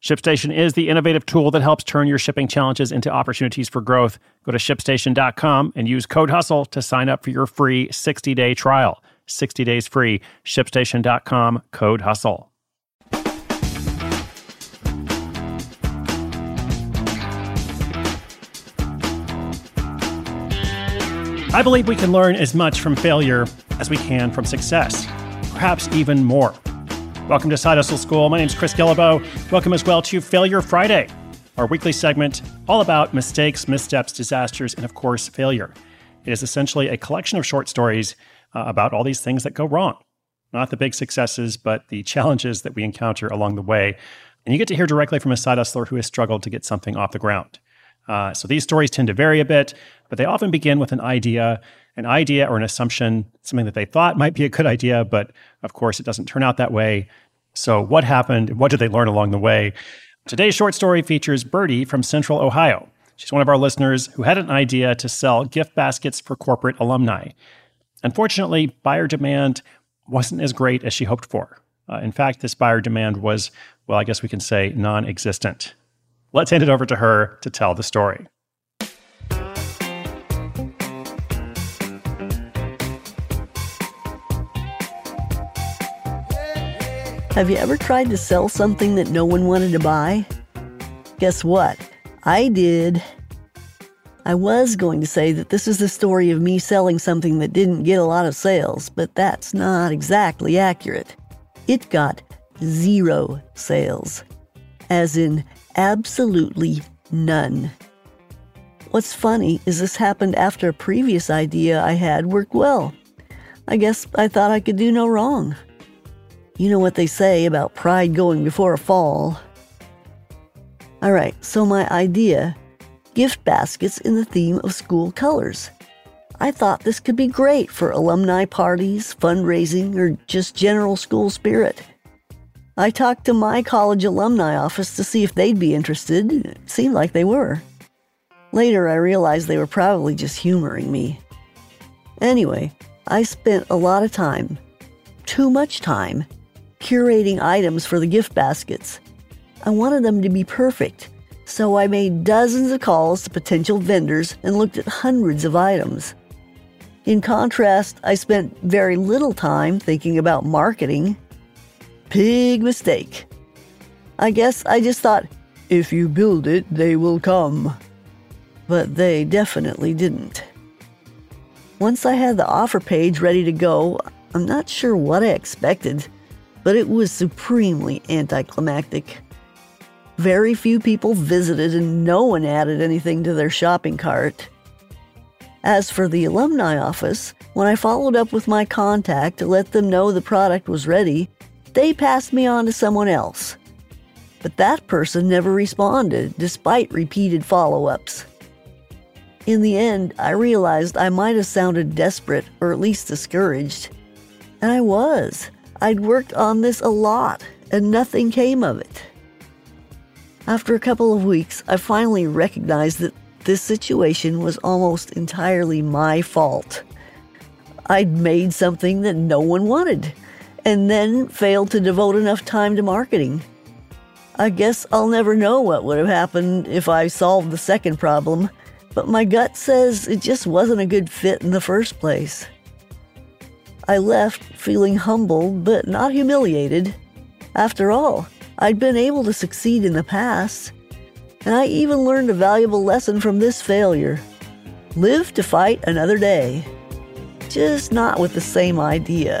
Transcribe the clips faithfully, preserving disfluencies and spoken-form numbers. ShipStation is the innovative tool that helps turn your shipping challenges into opportunities for growth. Go to ShipStation dot com and use code HUSTLE to sign up for your free sixty day trial. sixty days free. ShipStation dot com, code HUSTLE. I believe we can learn as much from failure as we can from success, perhaps even more. Welcome to Side Hustle School. My name is Chris Guillebeau. Welcome as well to Failure Friday, our weekly segment all about mistakes, missteps, disasters, and of course, failure. It is essentially a collection of short stories uh, about all these things that go wrong. Not the big successes, but the challenges that we encounter along the way. And you get to hear directly from a side hustler who has struggled to get something off the ground. Uh, so these stories tend to vary a bit, but they often begin with an idea, an idea or an assumption, something that they thought might be a good idea, but of course it doesn't turn out that way. So what happened? What did they learn along the way? Today's short story features Birdie from Central Ohio. She's one of our listeners who had an idea to sell gift baskets for corporate alumni. Unfortunately, buyer demand wasn't as great as she hoped for. Uh, in fact, this buyer demand was, well, I guess we can say non-existent. Let's hand it over to her to tell the story. Have you ever tried to sell something that no one wanted to buy? Guess what? I did. I was going to say that this is the story of me selling something that didn't get a lot of sales, but that's not exactly accurate. It got zero sales, as in absolutely none. What's funny is this happened after a previous idea I had worked well. I guess I thought I could do no wrong. You know what they say about pride going before a fall. All right, so my idea, gift baskets in the theme of school colors. I thought this could be great for alumni parties, fundraising, or just general school spirit. I talked to my college alumni office to see if they'd be interested. It seemed like they were. Later, I realized they were probably just humoring me. Anyway, I spent a lot of time, too much time, curating items for the gift baskets. I wanted them to be perfect, so I made dozens of calls to potential vendors and looked at hundreds of items. In contrast, I spent very little time thinking about marketing. Big mistake. I guess I just thought, if you build it, they will come. But they definitely didn't. Once I had the offer page ready to go, I'm not sure what I expected, but it was supremely anticlimactic. Very few people visited and no one added anything to their shopping cart. As for the alumni office, when I followed up with my contact to let them know the product was ready, they passed me on to someone else. But that person never responded, despite repeated follow-ups. In the end, I realized I might have sounded desperate or at least discouraged. And I was. I'd worked on this a lot, and nothing came of it. After a couple of weeks, I finally recognized that this situation was almost entirely my fault. I'd made something that no one wanted, and then failed to devote enough time to marketing. I guess I'll never know what would have happened if I solved the second problem, but my gut says it just wasn't a good fit in the first place. I left feeling humbled, but not humiliated. After all, I'd been able to succeed in the past. and I even learned a valuable lesson from this failure. Live to fight another day. Just not with the same idea.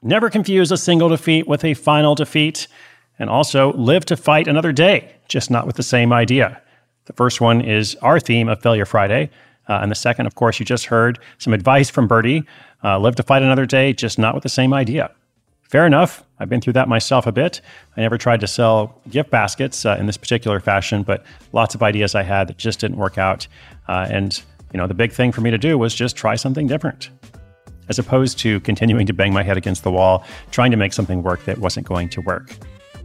Never confuse a single defeat with a final defeat, and also live to fight another day, just not with the same idea. The first one is our theme of Failure Friday, uh, and the second, of course, you just heard some advice from Birdie, uh, live to fight another day, just not with the same idea. Fair enough. I've been through that myself a bit. I never tried to sell gift baskets uh, in this particular fashion, but lots of ideas I had that just didn't work out, uh, and you know, the big thing for me to do was just try something different, as opposed to continuing to bang my head against the wall, trying to make something work that wasn't going to work.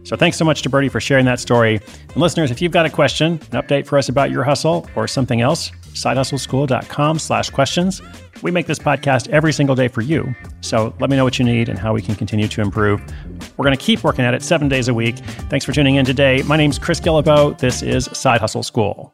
So thanks so much to Birdie for sharing that story. And listeners, if you've got a question, an update for us about your hustle or something else, sidehustleschool.com slash questions. We make this podcast every single day for you. So let me know what you need and how we can continue to improve. We're going to keep working at it seven days a week. Thanks for tuning in today. My name's Chris Guillebeau. This is Side Hustle School.